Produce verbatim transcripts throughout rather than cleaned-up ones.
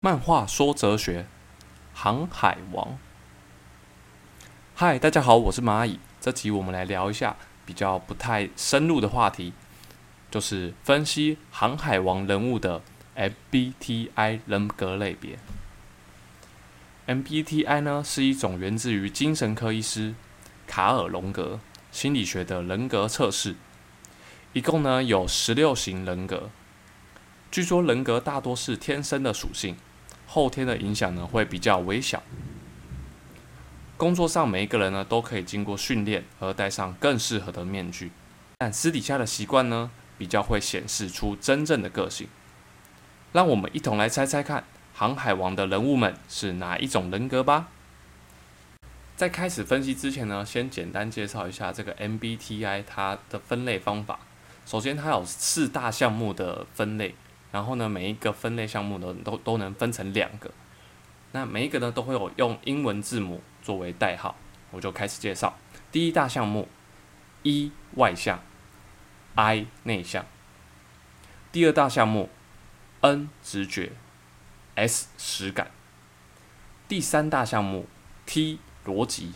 漫画说哲学，航海王。嗨，大家好，我是蚂蚁。这集我们来聊一下比较不太深入的话题，就是分析航海王人物的 M B T I 人格类别。M B T I 呢是一种源自于精神科医师卡尔荣格心理学的人格测试，一共呢有十六型人格。据说人格大多是天生的属性，后天的影响呢会比较微小。工作上每一个人呢都可以经过训练而戴上更适合的面具，但私底下的习惯呢比较会显示出真正的个性。让我们一同来猜猜看，航海王的人物们是哪一种人格吧。在开始分析之前呢，先简单介绍一下这个 M B T I 它的分类方法。首先它有四大项目的分类，然后呢，每一个分类项目呢 都, 都能分成两个，那每一个呢都会有用英文字母作为代号。我就开始介绍第一大项目 E 外向 I 内向，第二大项目 N 直觉 S 实感，第三大项目 T 逻辑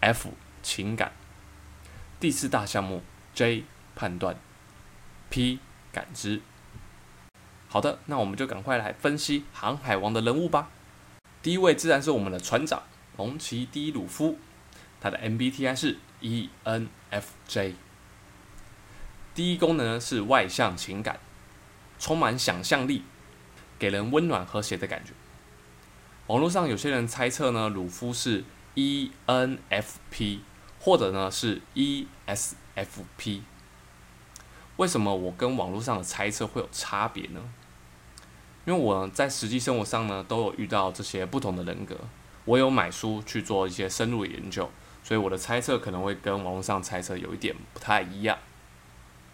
F 情感，第四大项目 J 判断 P 感知。好的，那我们就赶快来分析航海王的人物吧。第一位自然是我们的船长龙奇 D 鲁夫，他的 M B T I 是 E N F J。 第一功能呢是外向情感，充满想象力，给人温暖和谐的感觉。网络上有些人猜测呢，鲁夫是 E N F P 或者呢是 E S F P。 为什么我跟网络上的猜测会有差别呢？因为我在实际生活上呢都有遇到这些不同的人格，我有买书去做一些深入的研究，所以我的猜测可能会跟网络上猜测有一点不太一样。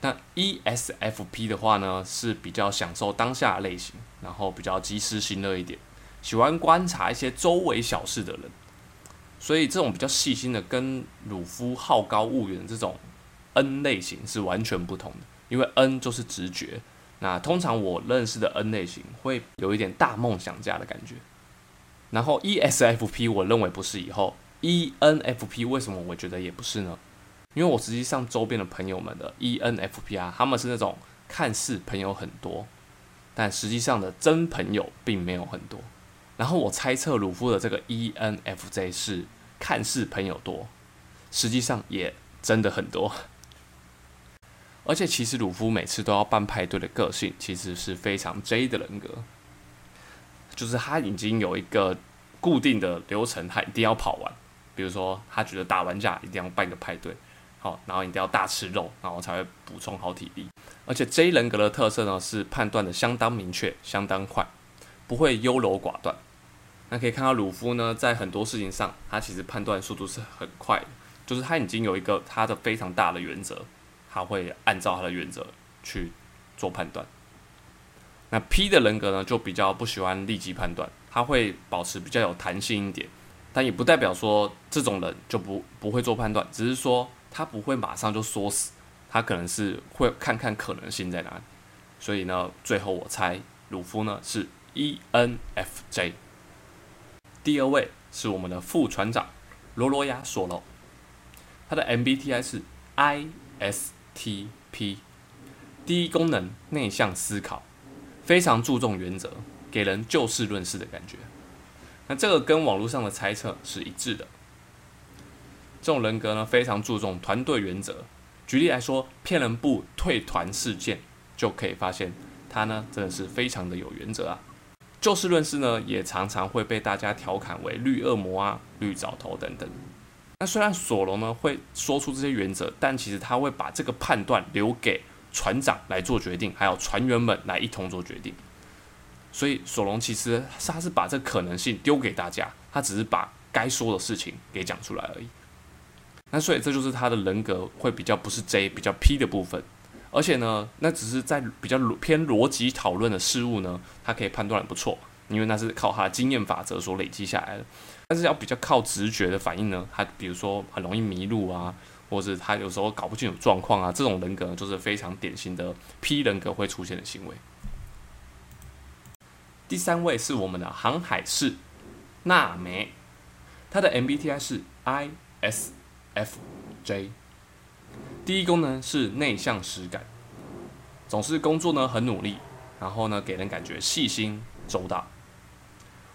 那 E S F P 的话呢是比较享受当下的类型，然后比较及时行乐一点，喜欢观察一些周围小事的人，所以这种比较细心的跟鲁夫好高骛远这种 N 类型是完全不同的。因为 N 就是直觉，那通常我认识的 N 类型会有一点大梦想家的感觉。然后 E S F P 我认为不是，以后 E N F P 为什么我觉得也不是呢？因为我实际上周边的朋友们的 E N F P 啊，他们是那种看似朋友很多，但实际上的真朋友并没有很多。然后我猜测鲁夫的这个 E N F J 是看似朋友多，实际上也真的很多。而且其实鲁夫每次都要办派对的个性其实是非常 J 的人格，就是他已经有一个固定的流程他一定要跑完。比如说他觉得打完架一定要办个派对，好，然后一定要大吃肉，然后才会补充好体力。而且 J 人格的特色呢是判断的相当明确相当快，不会优柔寡断。那可以看到鲁夫呢在很多事情上他其实判断速度是很快的，就是他已经有一个他的非常大的原则，他会按照他的原则去做判断。那 P 的人格呢就比较不喜欢立即判断，他会保持比较有弹性一点，但也不代表说这种人就 不, 不会做判断，只是说他不会马上就说死，他可能是会看看可能性在哪里。所以呢最后我猜鲁夫呢是 E N F J。 第二位是我们的副船长罗罗亚索罗，他的 M B T I 是 I S T P。 第一功能内向思考，非常注重原则，给人就事论事的感觉。那这个跟网络上的猜测是一致的。这种人格呢非常注重团队原则，举例来说骗人部退团事件就可以发现他呢真的是非常的有原则啊。就事论事呢也常常会被大家调侃为绿恶魔啊、绿藻头等等。那虽然索隆呢会说出这些原则，但其实他会把这个判断留给船长来做决定，还有船员们来一同做决定。所以索隆其实他是把这可能性丢给大家，他只是把该说的事情给讲出来而已。那所以这就是他的人格会比较不是 J 比较 P 的部分。而且呢那只是在比较偏逻辑讨论的事物呢他可以判断得不错，因为那是靠他的经验法则所累积下来的。但是要比较靠直觉的反应呢，他比如说很容易迷路啊，或者他有时候搞不清楚状况啊，这种人格就是非常典型的 P 人格会出现的行为。第三位是我们的航海士纳梅，他的 M B T I 是 I S F J。 第一宫呢是内向实感，总是工作呢很努力，然后呢给人感觉细心周到。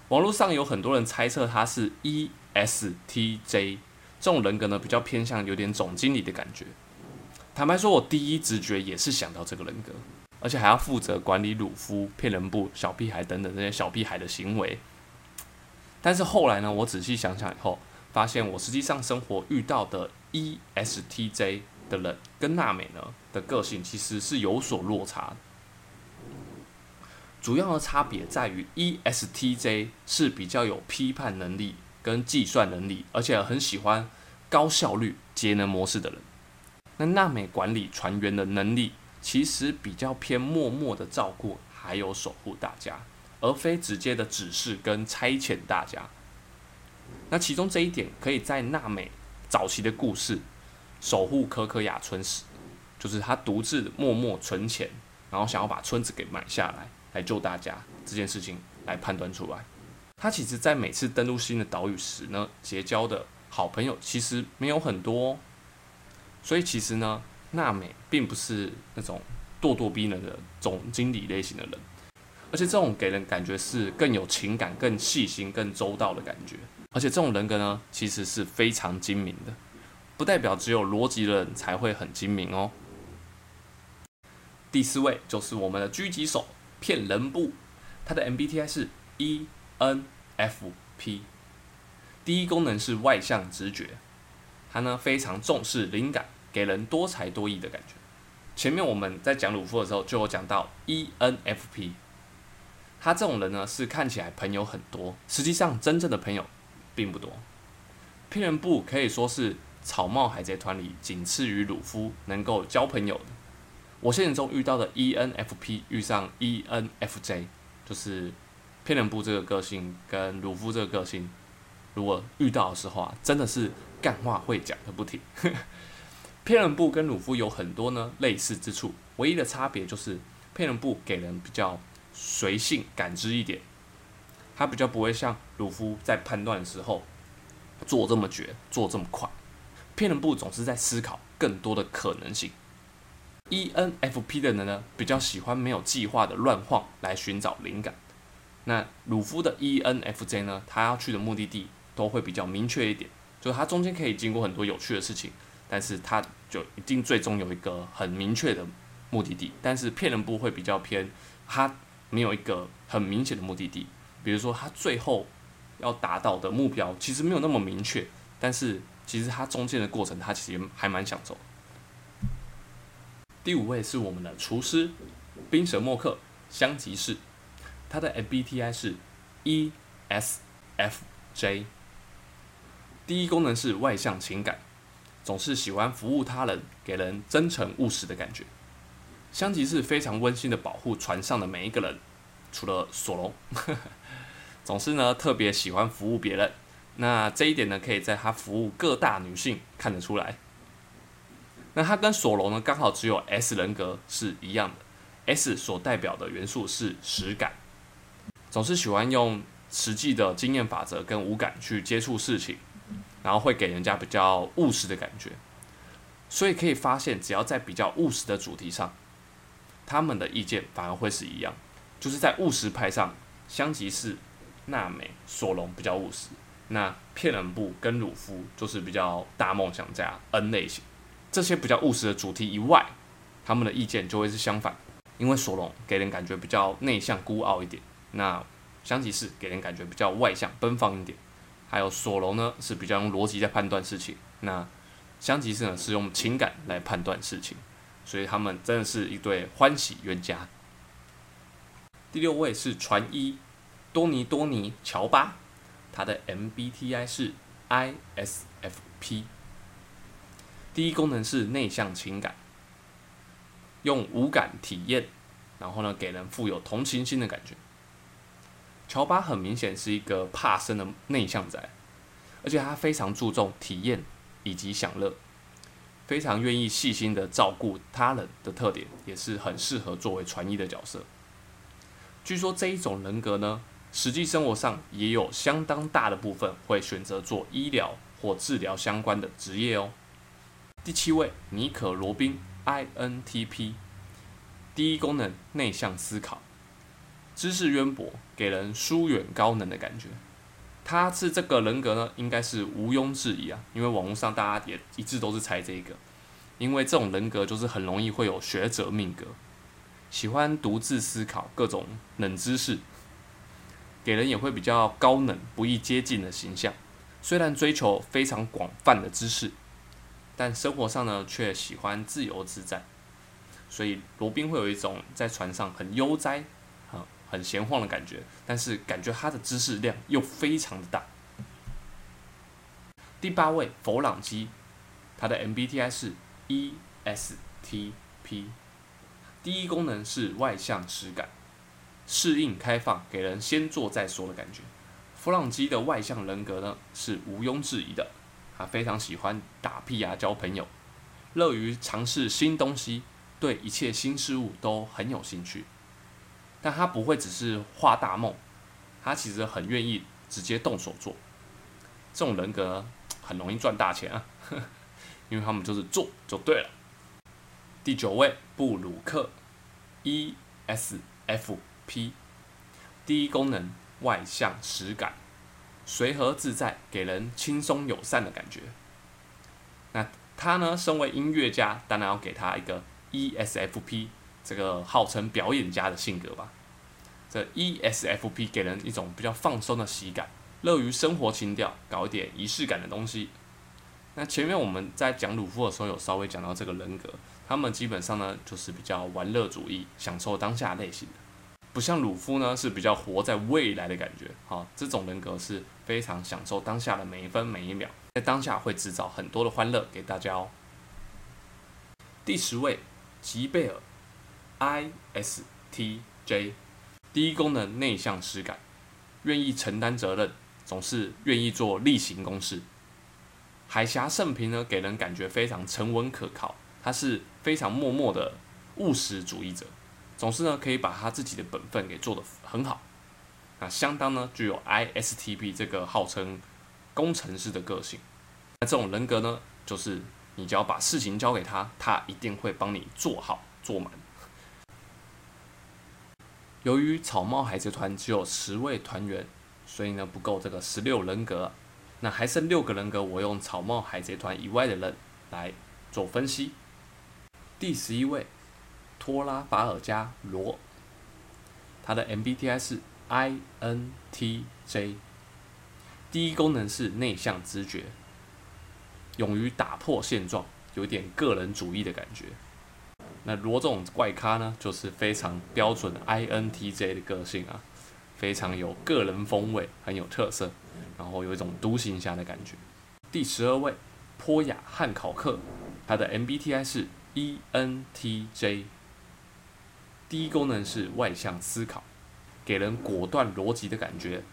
网络上有很多人猜测他是 E S T J， 这种人格呢比较偏向有点总经理的感觉。坦白说，我第一直觉也是想到这个人格，而且还要负责管理鲁夫、骗人部、小屁孩等等这些小屁孩的行为。但是后来呢，我仔细想想以后，发现我实际上生活遇到的 E S T J 的人跟娜美呢的个性其实是有所落差的。主要的差别在于 E S T J 是比较有批判能力跟计算能力，而且很喜欢高效率节能模式的人。那娜美管理船员的能力其实比较偏默默的照顾还有守护大家，而非直接的指示跟差遣大家。那其中这一点可以在娜美早期的故事守护可可亚村时，就是他独自默默存钱，然后想要把村子给买下来来救大家这件事情来判断出来。他其实在每次登陆新的岛屿时呢，结交的好朋友其实没有很多、哦、所以其实呢，娜美并不是那种咄咄逼人的总经理类型的人，而且这种给人感觉是更有情感、更细心、更周到的感觉。而且这种人格呢，其实是非常精明的，不代表只有逻辑的人才会很精明哦。第四位就是我们的狙击手骗人部，他的 M B T I 是 E N F P。 第一功能是外向直觉，他呢非常重视灵感，给人多才多艺的感觉。前面我们在讲鲁夫的时候就有讲到 E N F P， 他这种人呢是看起来朋友很多，实际上真正的朋友并不多。骗人部可以说是草帽海贼团里仅次于鲁夫能够交朋友的。我现实中遇到的 E N F P 遇上 E N F J， 就是骗人部这个个性跟鲁夫这个个性，如果遇到的时候啊，真的是干话会讲的不停。骗人部跟鲁夫有很多呢类似之处，唯一的差别就是骗人部给人比较随性感知一点，他比较不会像鲁夫在判断的时候做这么绝做这么快，骗人部总是在思考更多的可能性。 E N F P 的人呢比较喜欢没有计划的乱晃来寻找灵感，那鲁夫的 E N F J 呢，他要去的目的地都会比较明确一点，就是他中间可以经过很多有趣的事情，但是他就一定最终有一个很明确的目的地。但是骗人部会比较偏，他没有一个很明显的目的地，比如说他最后要达到的目标其实没有那么明确，但是其实他中间的过程他其实还蛮享受。第五位是我们的厨师冰神莫克香吉士，他的 M B T I 是 E S F J。 第一功能是外向情感，总是喜欢服务他人，给人真诚务实的感觉。香吉士非常温馨的保护船上的每一个人，除了索隆，呵呵总是呢特别喜欢服务别人。那这一点呢，可以在他服务各大女性看得出来。那他跟索隆呢，刚好只有 S 人格是一样的 ，S 所代表的元素是实感，总是喜欢用实际的经验法则跟五感去接触事情。然后会给人家比较务实的感觉，所以可以发现只要在比较务实的主题上，他们的意见反而会是一样，就是在务实派上，香吉士、娜美、索隆比较务实，那骗人部跟鲁夫就是比较大梦想家 N 类型。这些比较务实的主题以外，他们的意见就会是相反，因为索隆给人感觉比较内向孤傲一点，那香吉士给人感觉比较外向奔放一点，还有索隆呢是比较用逻辑在判断事情，那香吉士呢是用情感来判断事情，所以他们真的是一对欢喜冤家。第六位是船医多尼多尼乔巴，他的 M B T I 是 I S F P。 第一功能是内向情感，用五感体验，然后呢给人富有同情心的感觉。乔巴很明显是一个怕生的内向仔，而且他非常注重体验以及享乐，非常愿意细心的照顾他人的特点，也是很适合作为船医的角色。据说这一种人格呢，实际生活上也有相当大的部分会选择做医疗或治疗相关的职业哦。第七位，尼可罗宾 I N T P， 第一功能内向思考，知识渊博，给人疏远高能的感觉。他是这个人格呢，应该是毋庸置疑啊，因为网络上大家也一致都是猜这个，因为这种人格就是很容易会有学者命格，喜欢独自思考各种冷知识，给人也会比较高冷、不易接近的形象。虽然追求非常广泛的知识，但生活上呢却喜欢自由自在，所以罗宾会有一种在船上很悠哉、很闲晃的感觉，但是感觉他的知识量又非常的大。第八位，佛朗基，他的 M B T I 是 E S T P， 第一功能是外向实感，适应开放，给人先做再说的感觉。佛朗基的外向人格呢是毋庸置疑的，他非常喜欢打屁啊、交朋友，乐于尝试新东西，对一切新事物都很有兴趣。但他不会只是画大梦，他其实很愿意直接动手做。这种人格很容易赚大钱啊，呵呵，因为他们就是做就对了。第九位，布鲁克 E S F P， 第一功能外向实感，随和自在，给人轻松友善的感觉。那他呢，身为音乐家，当然要给他一个 E S F P。这个号称表演家的性格吧，这 E S F P 给人一种比较放松的喜感，乐于生活情调，搞一点仪式感的东西。那前面我们在讲鲁夫的时候有稍微讲到这个人格，他们基本上呢就是比较玩乐主义，享受当下类型的，不像鲁夫呢是比较活在未来的感觉。好，这种人格是非常享受当下的每一分每一秒，在当下会制造很多的欢乐给大家哦。第十位，吉贝尔I S T J， 第一功能内向实感，愿意承担责任，总是愿意做例行公事。海峡圣平呢，给人感觉非常沉稳可靠，他是非常默默的务实主义者，总是呢可以把他自己的本分给做得很好。那相当呢具有 I S T P 这个号称工程师的个性。那这种人格呢，就是你只要把事情交给他，他一定会帮你做好做满。由于草帽海贼团只有十位团员，所以呢不够这个十六人格，那还剩六个人格，我用草帽海贼团以外的人来做分析。第十一位，托拉法尔加罗，他的 M B T I 是 I N T J， 第一功能是内向直觉，勇于打破现状，有点个人主义的感觉。那罗这种怪咖呢，就是非常标准 I N T J 的个性啊，非常有个人风味，很有特色，然后有一种独行侠的感觉。第十二位，波雅汉考克，他的 M B T I 是 E N T J， 第一功能是外向思考，给人果断逻辑的感觉，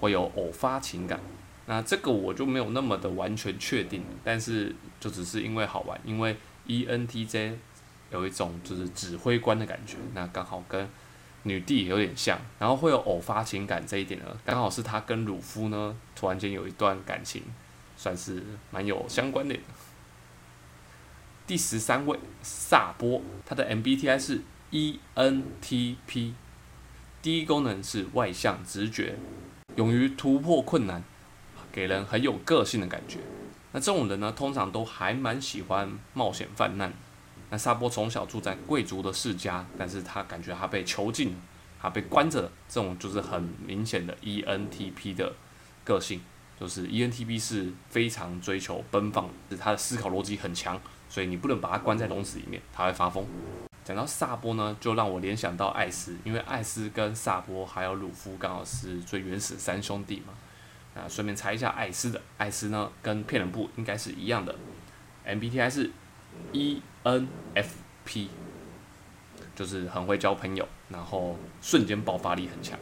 会有偶发情感。那这个我就没有那么的完全确定，但是就只是因为好玩，因为 E N T J有一种就是指挥官的感觉，那刚好跟女帝有点像，然后会有偶发情感这一点呢，刚好是他跟鲁夫呢突然间有一段感情，算是蛮有相关联的。第十三位，萨波，他的 M B T I 是 E N T P， 第一功能是外向直觉，勇于突破困难，给人很有个性的感觉。那这种人呢，通常都还蛮喜欢冒险犯难。那萨波从小住在贵族的世家，但是他感觉他被囚禁了，他被关着了，这种就是很明显的 E N T P 的个性，就是 E N T P 是非常追求奔放，他的思考逻辑很强，所以你不能把他关在笼子里面，他会发疯。讲到萨波呢，就让我联想到艾斯，因为艾斯跟萨波还有鲁夫刚好是最原始的三兄弟嘛。那顺便猜一下艾斯的，艾斯呢跟骗人部应该是一样的 ，M B T I 是 E。N F P 就是很会交朋友，然后瞬间爆发力很强。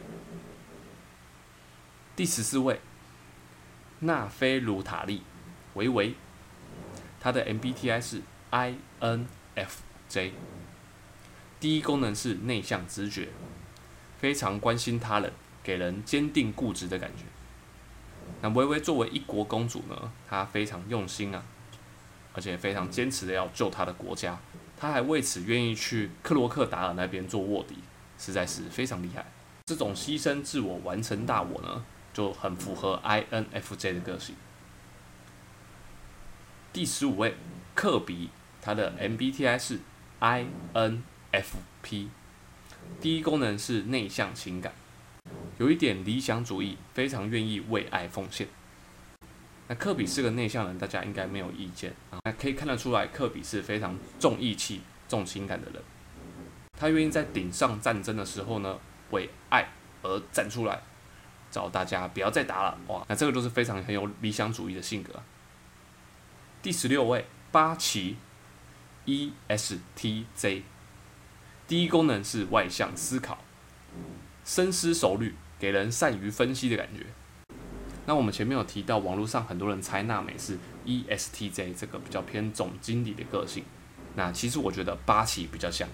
第十四位，纳菲鲁塔利维维，他的 M B T I 是 I N F J， 第一功能是内向直觉，非常关心他人，给人坚定固执的感觉。那薇薇作为一国公主呢，她非常用心啊，而且非常坚持的要救她的国家，她还为此愿意去克罗克达尔那边做卧底，实在是非常厉害。这种牺牲自我完成大我呢，就很符合 I N F J 的个性。第十五位克比，他的 M B T I 是 I N F P， 第一功能是内向情感，有一点理想主义，非常愿意为爱奉献。那克比是个内向人，大家应该没有意见啊。那可以看得出来，克比是非常重义气、重情感的人。他愿意在顶上战争的时候呢，为爱而站出来，找大家不要再打了哇。那这个就是非常很有理想主义的性格啊。第十六位八旗 E S T J， 第一功能是外向思考，深思熟虑，给人善于分析的感觉。那我们前面有提到，网络上很多人猜娜美是 E S T J 这个比较偏总经理的个性，那其实我觉得八旗比较像。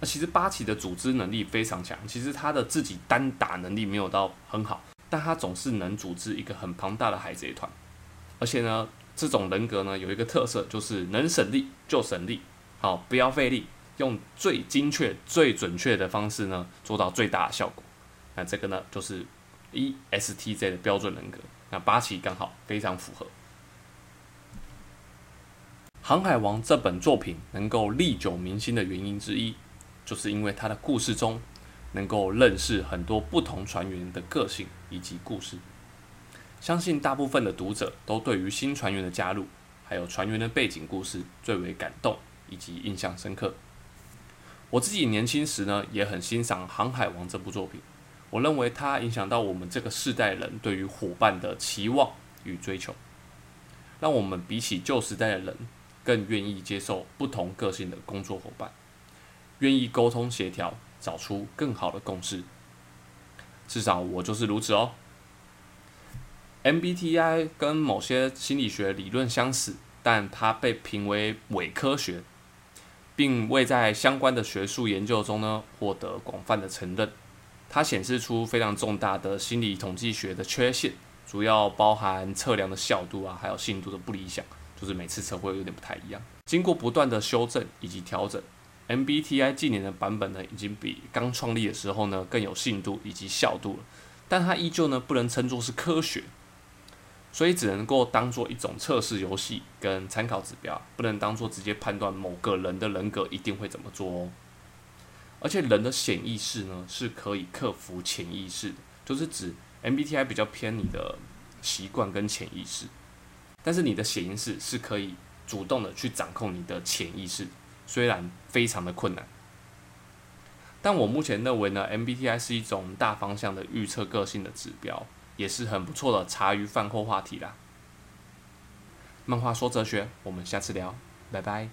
那其实八旗的组织能力非常强，其实他的自己单打能力没有到很好，但他总是能组织一个很庞大的海贼团。而且呢，这种人格呢有一个特色，就是能省力就省力，好，不要费力，用最精确、最准确的方式呢做到最大的效果。那这个呢就是 E S T J 的标准人格，那八旗刚好非常符合。《航海王》这本作品能够历久弥新的原因之一，就是因为它的故事中能够认识很多不同船员的个性以及故事。相信大部分的读者都对于新船员的加入，还有船员的背景故事最为感动以及印象深刻。我自己年轻时呢，也很欣赏《航海王》这部作品。我认为它影响到我们这个世代人对于伙伴的期望与追求，让我们比起旧时代的人更愿意接受不同个性的工作伙伴，愿意沟通协调，找出更好的共识。至少我就是如此哦。M B T I 跟某些心理学理论相似，但它被评为伪科学，并未在相关的学术研究中呢获得广泛的承认。它显示出非常重大的心理统计学的缺陷，主要包含测量的效度啊，还有信度的不理想，就是每次测绘有点不太一样。经过不断的修正以及调整， M B T I 近年的版本呢，已经比刚创立的时候呢更有信度以及效度了，但它依旧呢不能称作是科学，所以只能够当作一种测试游戏跟参考指标，不能当作直接判断某个人的人格一定会怎么做哦。而且人的潜意识呢是可以克服潜意识的，就是指 M B T I 比较偏你的习惯跟潜意识，但是你的潜意识是可以主动的去掌控你的潜意识，虽然非常的困难。但我目前认为呢 M B T I 是一种大方向的预测个性的指标，也是很不错的茶余饭后话题啦。漫画说哲学，我们下次聊，拜拜。